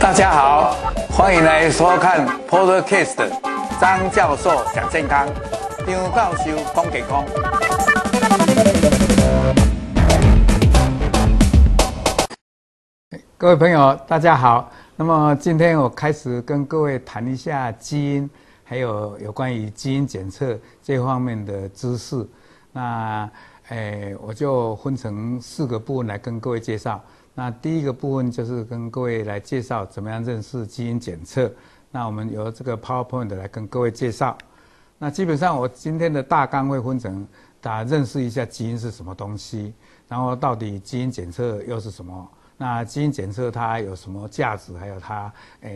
大家好，欢迎来收看 Podcast 张教授讲健康，张教授讲健康。各位朋友，大家好。那么今天我开始跟各位谈一下基因，还有关于基因检测这方面的知识。那我就分成4个部分来跟各位介绍。那第一个部分就是跟各位来介绍怎么样认识基因检测。那我们由这个 PowerPoint 来跟各位介绍。那基本上我今天的大纲会分成，大家认识一下基因是什么东西，然后到底基因检测又是什么？那基因检测它有什么价值？还有它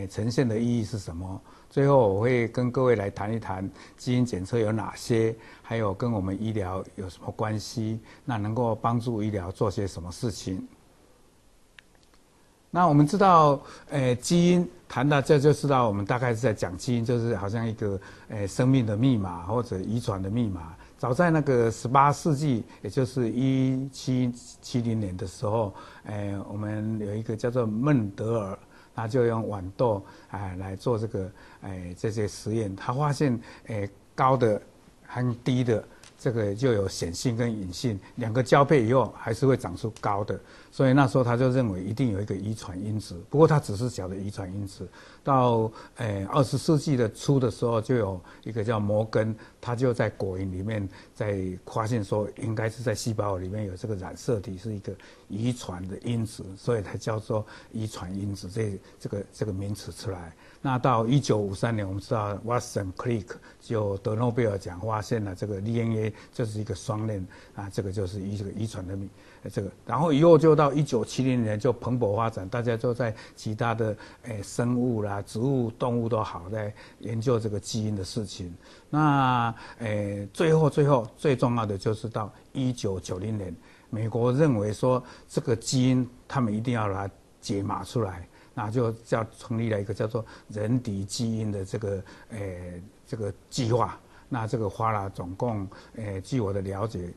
呈现的意义是什么？最后我会跟各位来谈一谈基因检测有哪些，还有跟我们医疗有什么关系？那能够帮助医疗做些什么事情？那我们知道，基因谈到这就知道，我们大概是在讲基因，就是好像一个生命的密码或者遗传的密码。早在那个18世纪，也就是1770年的时候，我们有一个叫做孟德尔，他就用豌豆来做这个这些实验，他发现高的和低的。这个就有显性跟隐性，2个交配以后还是会长出高的，所以那时候他就认为一定有一个遗传因子，不过它只是小的遗传因子。到20世纪的初的时候，就有一个叫摩根，他就在果蝇里面在发现说，应该是在细胞里面有这个染色体是一个遗传的因子，所以才叫做遗传因子这个名词出来。那到1953年，我们知道 Watson-Crick 就得诺贝尔奖，发现了这个 DNA 就是一个双链啊，这个就是遗传的这个。然后以后就到1970年就蓬勃发展，大家就在其他的生物啦、植物、动物都好在研究这个基因的事情。那最后最重要的就是到1990年，美国认为说这个基因他们一定要把它解码出来。那就成立了一个叫做人体基因的这个计划。那这个花了总共据我的了解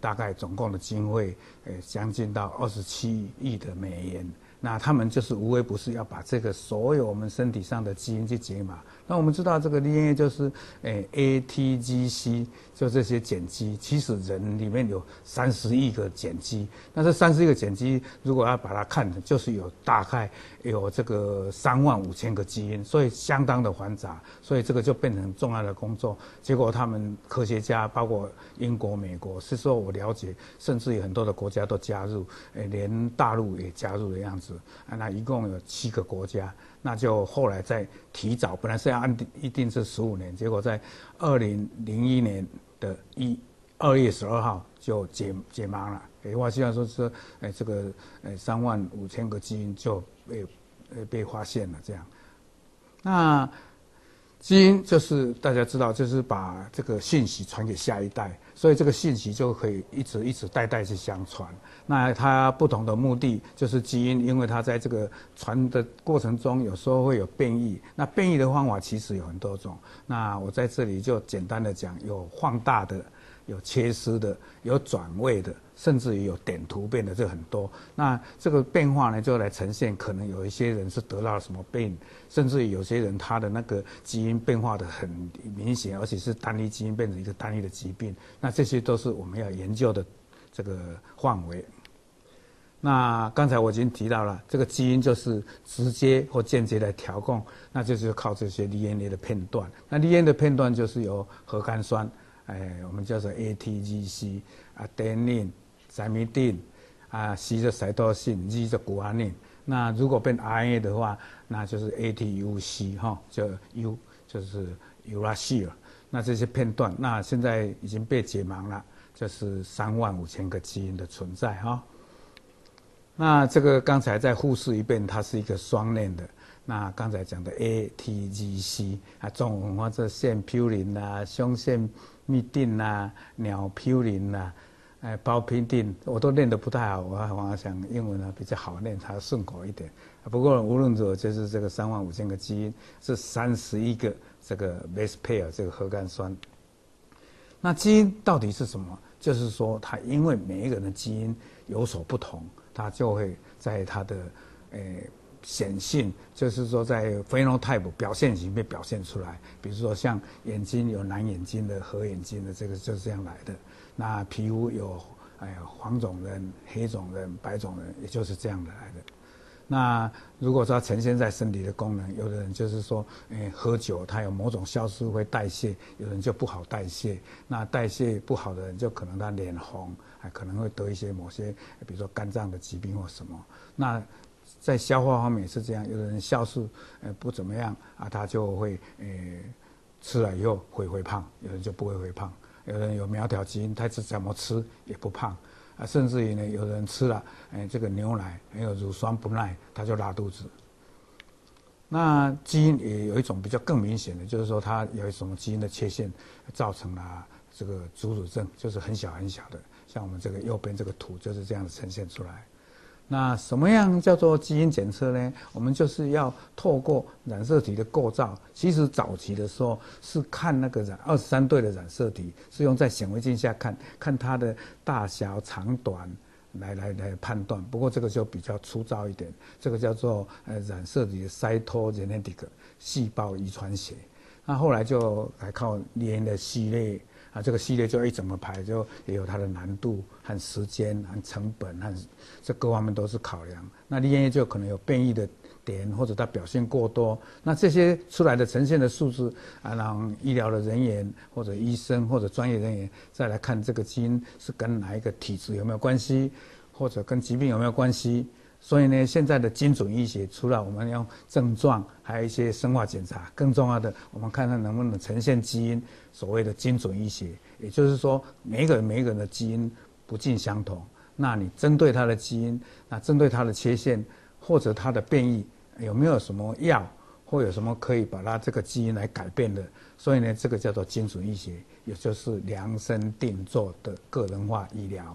大概总共的经费将近到27亿的美元。那他们就是无微不至要把这个所有我们身体上的基因去解码。那我们知道这个 DNA 就是ATGC， 就这些碱基。其实人里面有30亿个碱基，那这30亿个碱基如果要把它看，就是有大概有这个35,000个基因，所以相当的繁杂，所以这个就变成重要的工作。结果他们科学家包括英国、美国，是说我了解，甚至有很多的国家都加入，连大陆也加入的样子。那一共有7个国家，那就后来再提早，本来是要按一定是15年，结果在2001年的2月12号就解盲了。我希望说是这个35,000个基因就被发现了这样。那基因就是大家知道，就是把这个信息传给下一代，所以这个信息就可以一直代去相传。那它不同的目的就是基因，因为它在这个传的过程中，有时候会有变异。那变异的方法其实有很多种。那我在这里就简单的讲，有放大的，有切失的，有转位的，甚至于有点突变的，这很多。那这个变化呢，就来呈现可能有一些人是得到了什么病，甚至于有些人他的那个基因变化的很明显，而且是单一基因变成一个单一的疾病。那这些都是我们要研究的这个范围。那刚才我已经提到了，这个基因就是直接或间接来调控，那就是靠这些 DNA 的片段。那 DNA 的片段就是由核苷酸，我们叫做 ATGC 啊，adenine、thymidine 啊 ，C 是 cytosine，G 是 guanine。那如果变 RNA 的话，那就是 ATUC 哈，叫 U 就是 Uracil。那这些片段，那现在已经被解盲了，就是35,000个基因的存在哈。那这个刚才再复述一遍，它是一个双链的。那刚才讲的 ATGC 啊，中文或者腺嘌呤啦、胸腺嘧啶啦、鸟嘌呤啦、胞嘧啶，我都念得不太好，我还想英文比较好念，它顺口一点。不过无论如何，就是这个35,000个基因是31个这个 base pair 这个核苷酸。那基因到底是什么？就是说它因为每一个人的基因有所不同，它就会在它的显性，就是说在 phenotype 表现型被表现出来。比如说像眼睛有蓝眼睛的、合眼睛的，这个就是这样来的。那皮肤有黄种人、黑种人、白种人，也就是这样的来的。那如果说它呈现在身体的功能，有的人就是说，喝酒它有某种酵素会代谢，有人就不好代谢。那代谢不好的人，就可能他脸红，还可能会得一些某些，比如说肝脏的疾病或什么。那在消化方面也是这样，有的人酵素不怎么样啊，他就会吃了以后会回胖，有人就不会回胖。有人有苗条基因，他是怎么吃也不胖。啊，甚至于呢，有人吃了这个牛奶还有乳酸不耐，他就拉肚子。那基因也有一种比较更明显的，就是说它有一种基因的缺陷，造成了这个侏儒症，就是很小很小的。像我们这个右边这个图就是这样呈现出来。那什么样叫做基因检测呢？我们就是要透过染色体的构造。其实早期的时候是看那个23对的染色体，是用在显微镜下看，看它的大小、长短来判断。不过这个就比较粗糙一点，这个叫做染色体的 cytogenetic 细胞遗传学。那后来就来靠 DNA 的序列。啊，这个系列就一整个排，就也有它的难度和时间和成本和这各方面都是考量。那 DNA 就可能有变异的点，或者它表现过多。那这些出来的呈现的数字啊，让医疗的人员或者医生或者专业人员再来看这个基因是跟哪一个体质有没有关系，或者跟疾病有没有关系。所以呢，现在的精准医学除了我们用症状，还有一些生化检查，更重要的，我们看看能不能呈现基因所谓的精准医学。也就是说，每一个人的基因不尽相同，那你针对他的基因，那针对他的缺陷或者他的变异，有没有什么药或有什么可以把他这个基因来改变的？所以呢，这个叫做精准医学，也就是量身定做的个人化医疗。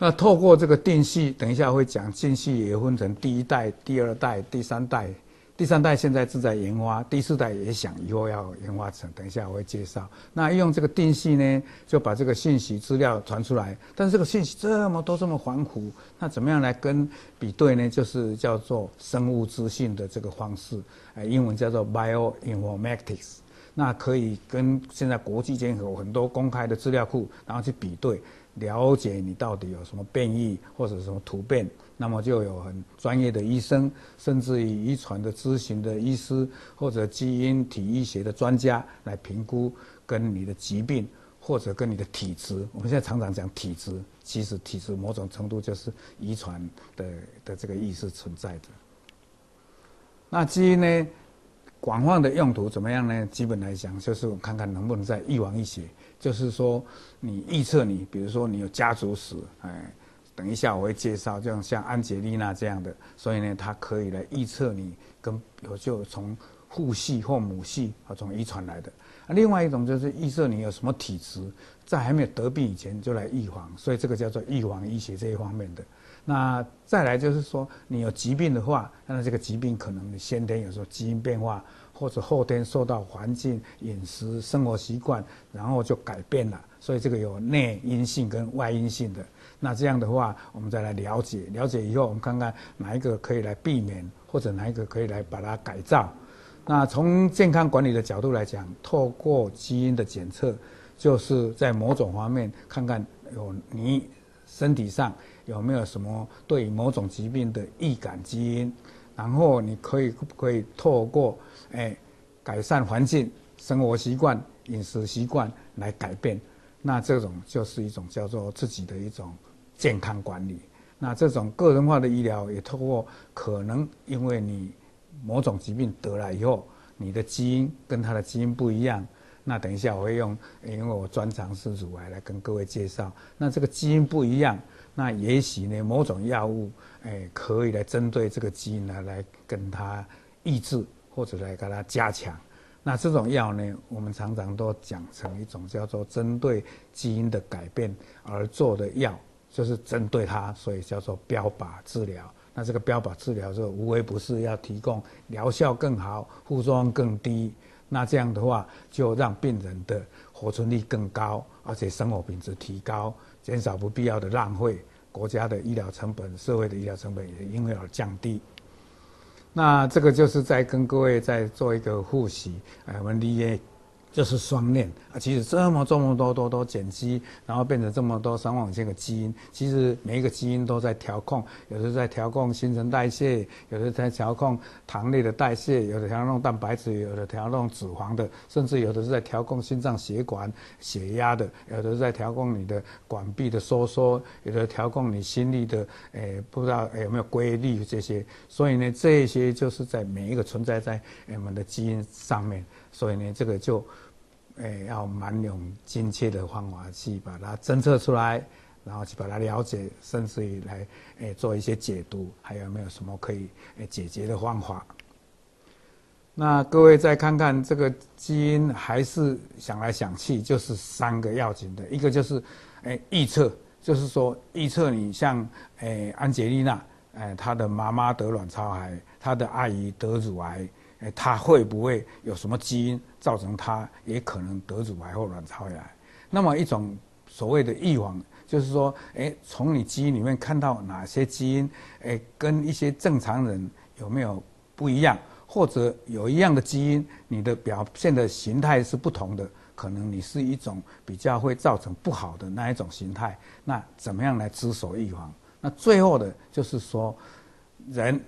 那透过这个定序，等一下会讲，定序也分成第一代、第二代、第三代。第三代现在正在研发，第四代也想以后要研发成，等一下我会介绍。那用这个定序呢，就把这个信息资料传出来。但是这个信息这么多、这么繁复，那怎么样来跟比对呢？就是叫做生物资讯的这个方式，英文叫做 Bioinformatics。那可以跟现在国际间有很多公开的资料库，然后去比对。了解你到底有什么变异或者什么突变，那么就有很专业的医生，甚至于遗传的咨询的医师或者基因体医学的专家来评估跟你的疾病或者跟你的体质。我们现在常常讲体质，其实体质某种程度就是遗传的这个意识存在的。那基因呢，广泛的用途怎么样呢？基本来讲，就是我看看能不能再一往一学。就是说，你预测你，比如说你有家族史，等一下我会介绍，就像安吉丽娜这样的，所以呢，它可以来预测你跟就从父系或母系啊，从遗传来的。另外一种就是预测你有什么体质，在还没有得病以前就来预防，所以这个叫做预防医学这一方面的。那再来就是说，你有疾病的话，那这个疾病可能先天有时候基因变化，或者后天受到环境、饮食、生活习惯，然后就改变了。所以这个有内因性跟外因性的。那这样的话，我们再来了解，了解以后，我们看看哪一个可以来避免，或者哪一个可以来把它改造。那从健康管理的角度来讲，透过基因的检测，就是在某种方面看看有你身体上有没有什么对某种疾病的易感基因，然后你可不可以透过改善环境、生活习惯、饮食习惯来改变？那这种就是一种叫做自己的一种健康管理。那这种个人化的医疗也透过可能因为你某种疾病得了以后，你的基因跟他的基因不一样。那等一下我会用，因为我专长是乳癌，来跟各位介绍。那这个基因不一样，那也许呢某种药物，可以来针对这个基因来跟它抑制，或者来跟它加强。那这种药呢，我们常常都讲成一种叫做针对基因的改变而做的药，就是针对它，所以叫做标靶治疗。那这个标靶治疗就无微不至，要提供疗效更好、副作用更低。那这样的话就让病人的活存率更高，而且生活品质提高，减少不必要的浪费，国家的医疗成本、社会的医疗成本也因为而降低。那这个就是在跟各位在做一个复习，我们 DNA 就是双链啊，其实这么多碱基，然后变成这么多三万五千个基因，其实每一个基因都在调控，有的在调控新陈代谢，有的在调控糖类的代谢，有的调控蛋白质，有的调控脂肪的，甚至有的是在调控心脏血管血压的，有的是在调控你的管壁的收缩，有的调控你心率的，不知道有没有规律这些，所以呢，这些就是在每一个存在在我们的基因上面。所以呢，这个就，要蛮有精确的方法去把它侦测出来，然后去把它了解，甚至于来，做一些解读，还有没有什么可以解决的方法？那各位再看看这个基因，还是想来想去，就是三个要紧的，一个就是，预测，就是说预测你像，安吉丽娜，她的妈妈得卵巢癌，她的阿姨得乳癌。他会不会有什么基因造成他也可能得乳癌或卵巢癌？那么一种所谓的预防，就是说，从你基因里面看到哪些基因，跟一些正常人有没有不一样，或者有一样的基因，你的表现的形态是不同的，可能你是一种比较会造成不好的那一种形态。那怎么样来知所预防？那最后的就是说，人，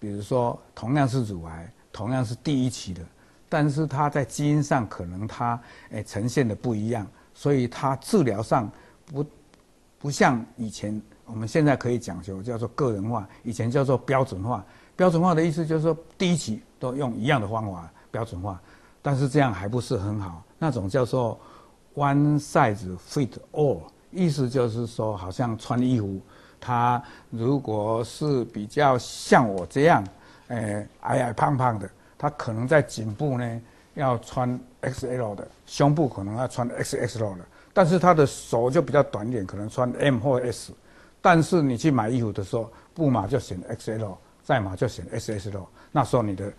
比如说同样是乳癌。同样是第一期的，但是它在基因上可能它呈现的不一样，所以它治疗上不像以前，我们现在可以讲究叫做个人化，以前叫做标准化。标准化的意思就是说第一期都用一样的方法标准化，但是这样还不是很好。那种叫做 one size fit all， 意思就是说好像穿衣服，它如果是比较像我这样。矮矮胖胖的，他可能在颈部呢要穿 XL 的，胸部可能要穿 XXL 的，但是他的手就比较短一点，可能穿 M 或 S。但是你去买衣服的时候，不码就选 XL， 再码就选 XXL， 那时候你的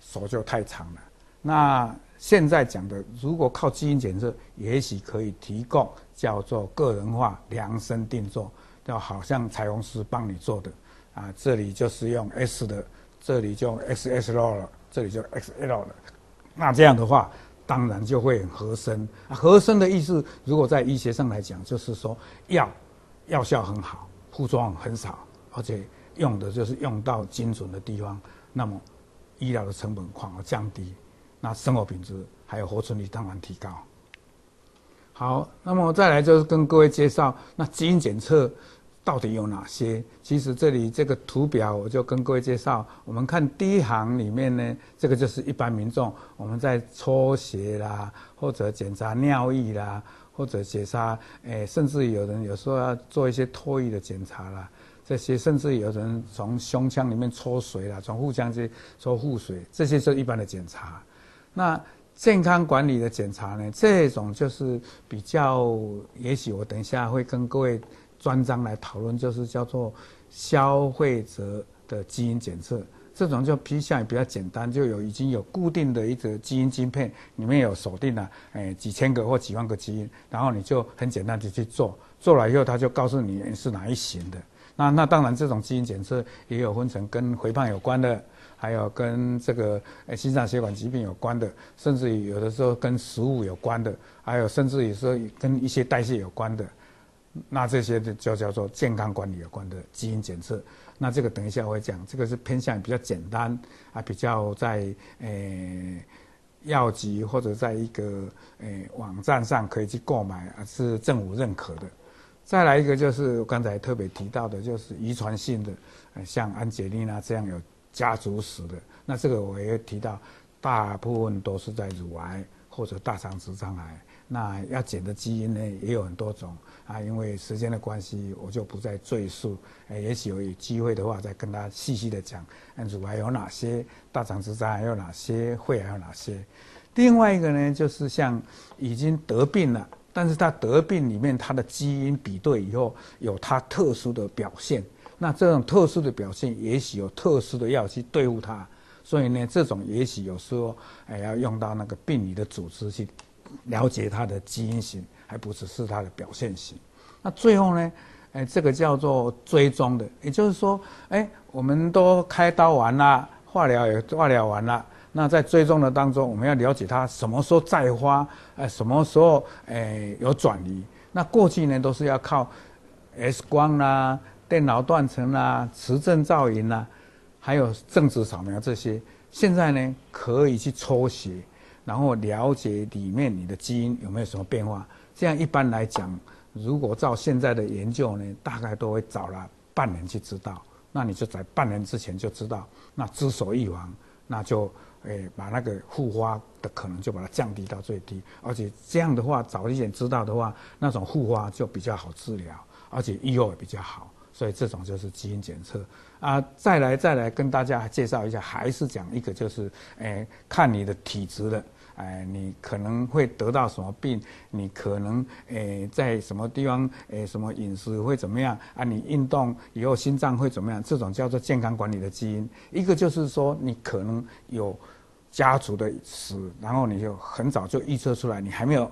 手就太长了。那现在讲的，如果靠基因检测，也许可以提供叫做个人化量身定做，就好像裁缝师帮你做的啊，这里就是用 S 的。这里就 XXL 了，这里就 XL 了，那这样的话，当然就会很合身。合身的意思，如果在医学上来讲，就是说药效很好，副作用很少，而且用的就是用到精准的地方，那么医疗的成本反而降低，那生活品质还有活存率当然提高。好，那么再来就是跟各位介绍那基因检测。到底有哪些？其实这里这个图表我就跟各位介绍。我们看第一行里面呢，这个就是一般民众我们在抽血啦，或者检查尿液啦，或者检查甚至有人有时候要做一些唾液的检查啦，这些甚至有人从胸腔里面抽水啦，从腹腔抽腹水，这些是一般的检查。那健康管理的检查呢，这种就是比较，也许我等一下会跟各位。专章来讨论，就是叫做消费者的基因检测，这种就偏向也比较简单，就有已经有固定的一个基因晶片，里面有锁定了几千个或几万个基因，然后你就很简单的去做，做了以后他就告诉你是哪一型的。那当然这种基因检测也有分成跟肥胖有关的，还有跟这个心脏血管疾病有关的，甚至于有的时候跟食物有关的，还有甚至于说跟一些代谢有关的。那这些就叫做健康管理有关的基因检测。那这个等一下我会讲，这个是偏向比较简单啊，比较在药局或者在一个网站上可以去购买啊，是政府认可的。再来一个就是我刚才特别提到的，就是遗传性的，像安吉丽娜这样有家族史的，那这个我也提到，大部分都是在乳癌或者大肠直肠癌。那要检的基因呢也有很多种啊，因为时间的关系，我就不再赘述。也许有机会的话，再跟他细细的讲，乳癌有哪些，大肠直肠癌有哪些，肺癌有哪些。另外一个呢，就是像已经得病了，但是他得病里面他的基因比对以后，有他特殊的表现。那这种特殊的表现，也许有特殊的药去对付它。所以呢，这种也许有时候要用到那个病理的组织去了解它的基因型，还不只是它的表现型。那最后呢，这个叫做追踪的，也就是说，我们都开刀完了，化疗也化疗完了。那在追踪的当中，我们要了解它什么时候再发，什么时候有转移。那过去呢都是要靠 X 光啦、电脑断层啦、磁振造影啦，还有正子扫描这些。现在呢可以去抽血，然后了解里面你的基因有没有什么变化。这样一般来讲，如果照现在的研究呢，大概都会早了半年去知道。那你就在半年之前就知道，那知所预防，那就。把那个复发的可能就把它降低到最低，而且这样的话早一点知道的话，那种复发就比较好治疗，而且预后也比较好。所以这种就是基因检测啊。再来跟大家介绍一下，还是讲一个就是，看你的体质的，你可能会得到什么病，你可能在什么地方什么饮食会怎么样啊？你运动以后心脏会怎么样？这种叫做健康管理的基因。一个就是说你可能有家族的史，然后你就很早就预测出来，你还没有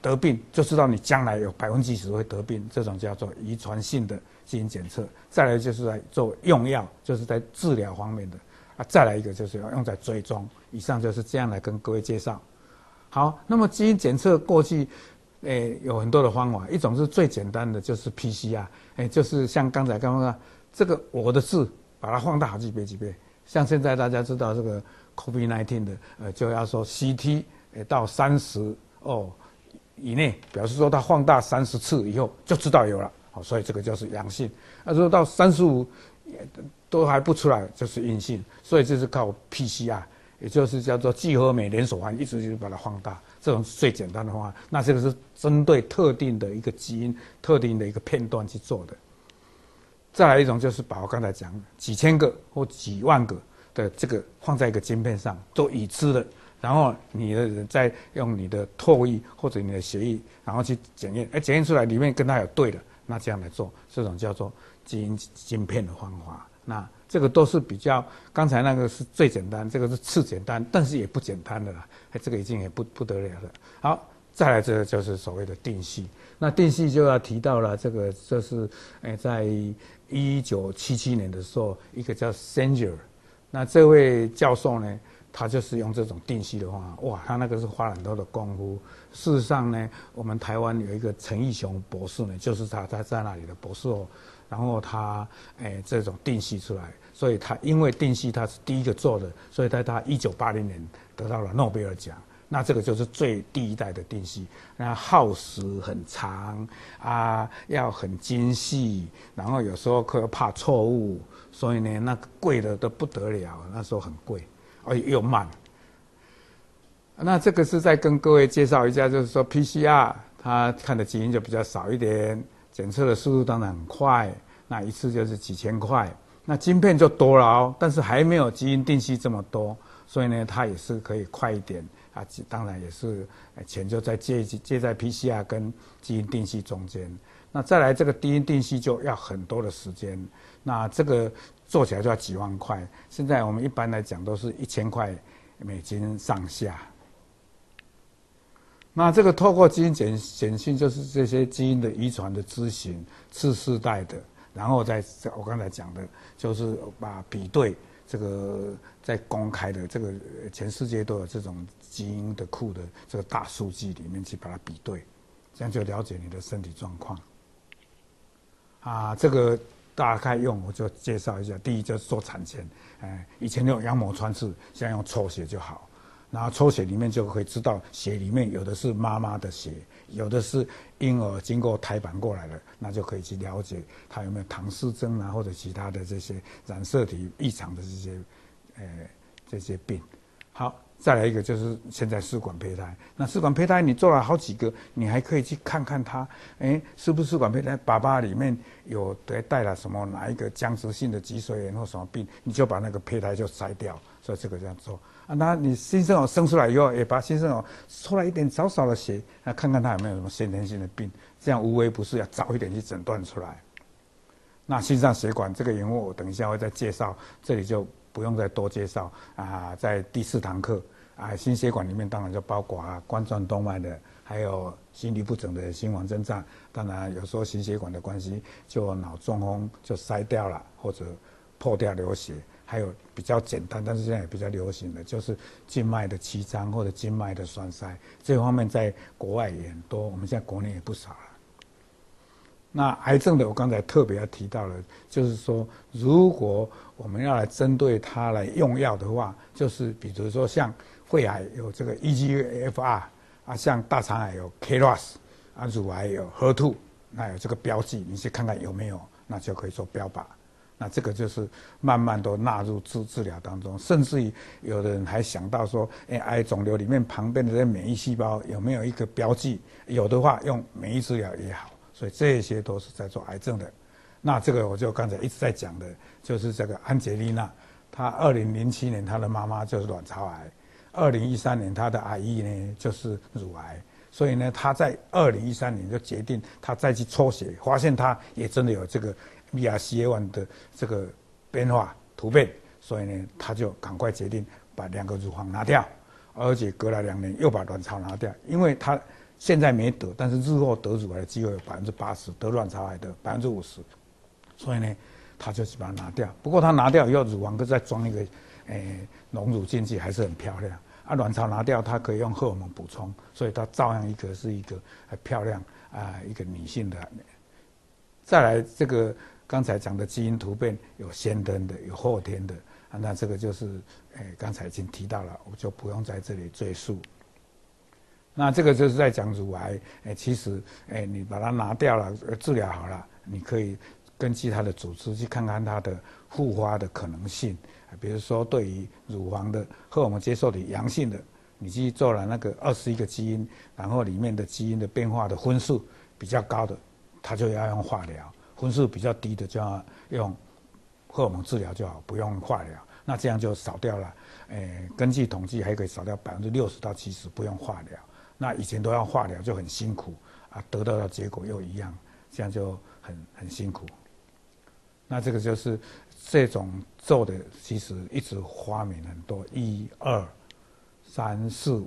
得病就知道你将来有10%会得病，这种叫做遗传性的基因检测。再来就是来做用药，就是在治疗方面的。啊，再来一个就是要用在追踪。以上就是这样来跟各位介绍。好，那么基因检测过去，有很多的方法，一种是最简单的，就是 PCR，就是像刚才这个我的字把它放大好几倍。像现在大家知道这个 COVID-19 的，就要说 CT，到30以内，表示说它放大30次以后就知道有了，好，所以这个就是阳性。那如果到35。都还不出来，就是阴性，所以这是靠 PCR， 也就是叫做聚合酶连锁环，一直就把它放大，这种最简单的方法。那这个是针对特定的一个基因、特定的一个片段去做的。再来一种就是把我刚才讲的几千个或几万个的这个放在一个晶片上做已知的，然后你的人再用你的唾液或者你的血液，然后去检验，检验出来里面跟它有对的，那这样来做，这种叫做基因晶片的方法。那这个都是比较，刚才那个是最简单，这个是次简单，但是也不简单的啦，这个已经也不得了了。好，再来这个就是所谓的定序。那定序就要提到了，这个就是在1977年的时候，一个叫 Sanger， 那这位教授呢，他就是用这种定序的方法，哇，他那个是花了很多的功夫。事实上呢，我们台湾有一个陈义雄博士呢，就是他在那里的博士哦。然后他这种定序出来，所以他因为定序他是第一个做的，所以在他1980年得到了诺贝尔奖。那这个就是最第一代的定序，那耗时很长啊，要很精细，然后有时候可怕错误，所以呢那个贵的都不得了，那时候很贵，而且又慢。那这个是在跟各位介绍一下，就是说 PCR 它看的基因就比较少一点。检测的速度当然很快，那一次就是几千块，那晶片就多了哦，但是还没有基因定序这么多，所以呢，它也是可以快一点啊。当然也是钱就在借在 PCR 跟基因定序中间。那再来这个基因定序就要很多的时间，那这个做起来就要几万块。现在我们一般来讲都是$1000上下。那这个透过基因检讯，就是这些基因的遗传的咨询次世代的，然后再我刚才讲的，就是把比对这个在公开的这个全世界都有这种基因的库的这个大数据里面去把它比对，这样就了解你的身体状况。啊，这个大概我就介绍一下。第一就是做产前，以前用羊膜穿刺，现在用抽血就好。然后抽血里面就可以知道，血里面有的是妈妈的血，有的是婴儿经过胎盘过来的，那就可以去了解他有没有唐氏症啊，或者其他的这些染色体异常的这些病。好，再来一个就是现在试管胚胎。那试管胚胎你做了好几个，你还可以去看看它，是不是试管胚胎爸爸里面有带了什么哪一个僵直性的脊髓炎或什么病，你就把那个胚胎就摘掉，所以这个这样做。啊，那你新生儿生出来以后，也把新生儿出来一点少的血，那看看他有没有什么先天性的病，这样无微不至，要早一点去诊断出来。那心脏血管这个因为我等一下会再介绍，这里就不用再多介绍啊。在第4堂课啊，心血管里面当然就包括冠状动脉的，还有心律不整的心房征兆。当然有时候心血管的关系，就脑中风就塞掉了，或者破掉流血。还有比较简单，但是现在也比较流行的，就是静脉的曲张或者静脉的栓塞，这方面在国外也很多，我们现在国内也不少了。那癌症的，我刚才特别要提到了，就是说，如果我们要来针对它来用药的话，就是比如说像肺癌有这个 EGFR 啊，像大肠癌有 KRAS 啊，乳癌有 HER2， 那有这个标记，你去看看有没有，那就可以做标靶。那这个就是慢慢都纳入治疗当中，甚至于有的人还想到说，癌肿瘤里面旁边的这免疫细胞有没有一个标记？有的话，用免疫治疗也好。所以这些都是在做癌症的。那这个我就刚才一直在讲的，就是这个安杰丽娜，她2007年她的妈妈就是卵巢癌，2013年她的阿姨呢就是乳癌，所以呢她在2013年就决定她再去抽血，发现她也真的有这个。BRCA1 的这个变化突变，所以呢，他就赶快决定把2个乳房拿掉，而且隔了2年又把卵巢拿掉，因为他现在没得，但是日后得乳癌的机会有80%，得卵巢癌的50%，所以呢，他就去把它拿掉。不过他拿掉以后，乳房再装一个隆乳进去，还是很漂亮。啊，卵巢拿掉，它可以用荷尔蒙补充，所以它照样是一个很漂亮啊、一个女性的。再来这个。刚才讲的基因突变有先天的，有后天的，那这个就是刚才已经提到了，我就不用在这里赘述。那这个就是在讲乳癌，其实你把它拿掉了，治疗好了，你可以根据它的组织去看看它的复发的可能性，比如说对于乳房的荷尔蒙接受体阳性的，你去做了那个21个基因，然后里面的基因的变化的分数比较高的，它就要用化疗。分数比较低的就要用荷尔蒙治疗就好，不用化疗。那这样就少掉了，根据统计还可以少掉60%到70%不用化疗。那以前都要化疗就很辛苦啊，得到的结果又一样，这样就很辛苦。那这个就是这种做的，其实一直发明很多，1、2、3、4、5，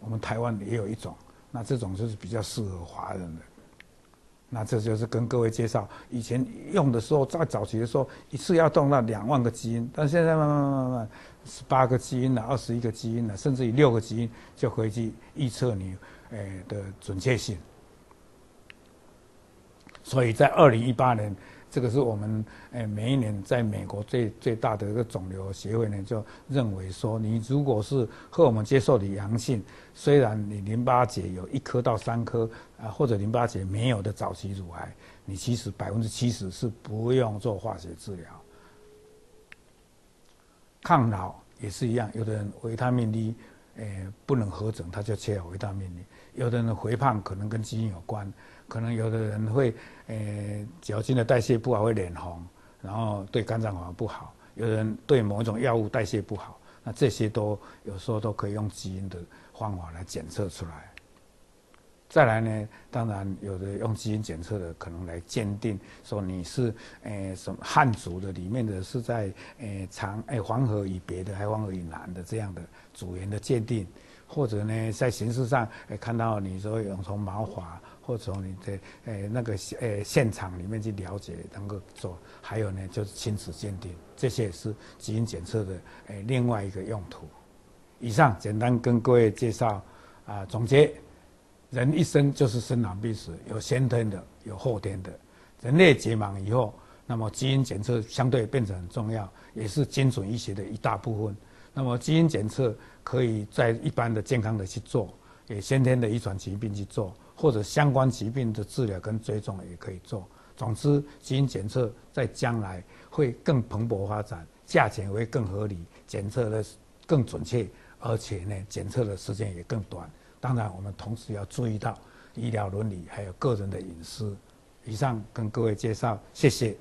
我们台湾也有一种，那这种就是比较适合华人的。那这就是跟各位介绍，以前用的时候，在早期的时候，一次要动到2万个基因，但现在慢慢18个基因了，21个基因了，甚至于6个基因就可以去预测你的准确性。所以在2018年，这个是我们每一年在美国最大的一个肿瘤协会呢，就认为说，你如果是荷尔蒙接受体阳性，虽然你淋巴结有1颗到3颗啊，或者淋巴结没有的早期乳癌，你其实70%是不用做化学治疗。抗老也是一样，有的人维他命 D 不能合成，他就缺少维他命 D。有的人肥胖可能跟基因有关。可能有的人会，酒精的代谢不好会脸红，然后对肝脏反而不好。有的人对某种药物代谢不好，那这些都有时候都可以用基因的方法来检测出来。再来呢，当然有的用基因检测的，可能来鉴定说你是什么汉族的，里面的是在黄河以北的，还黄河以南的这样的组员的鉴定，或者呢在形式上看到你说有从毛发。或者从你的那个现场里面去了解，能够做，还有呢就是亲子鉴定，这些也是基因检测的另外一个用途。以上简单跟各位介绍啊，总结，人一生就是生老病死，有先天的，有后天的。人类解盲以后，那么基因检测相对变成很重要，也是精准医学的一大部分。那么基因检测可以在一般的健康的去做，也先天的遗传疾病去做。或者相关疾病的治疗跟追踪也可以做。总之，基因检测在将来会更蓬勃发展，价钱会更合理，检测的更准确，而且呢，检测的时间也更短。当然，我们同时要注意到医疗伦理还有个人的隐私。以上跟各位介绍，谢谢。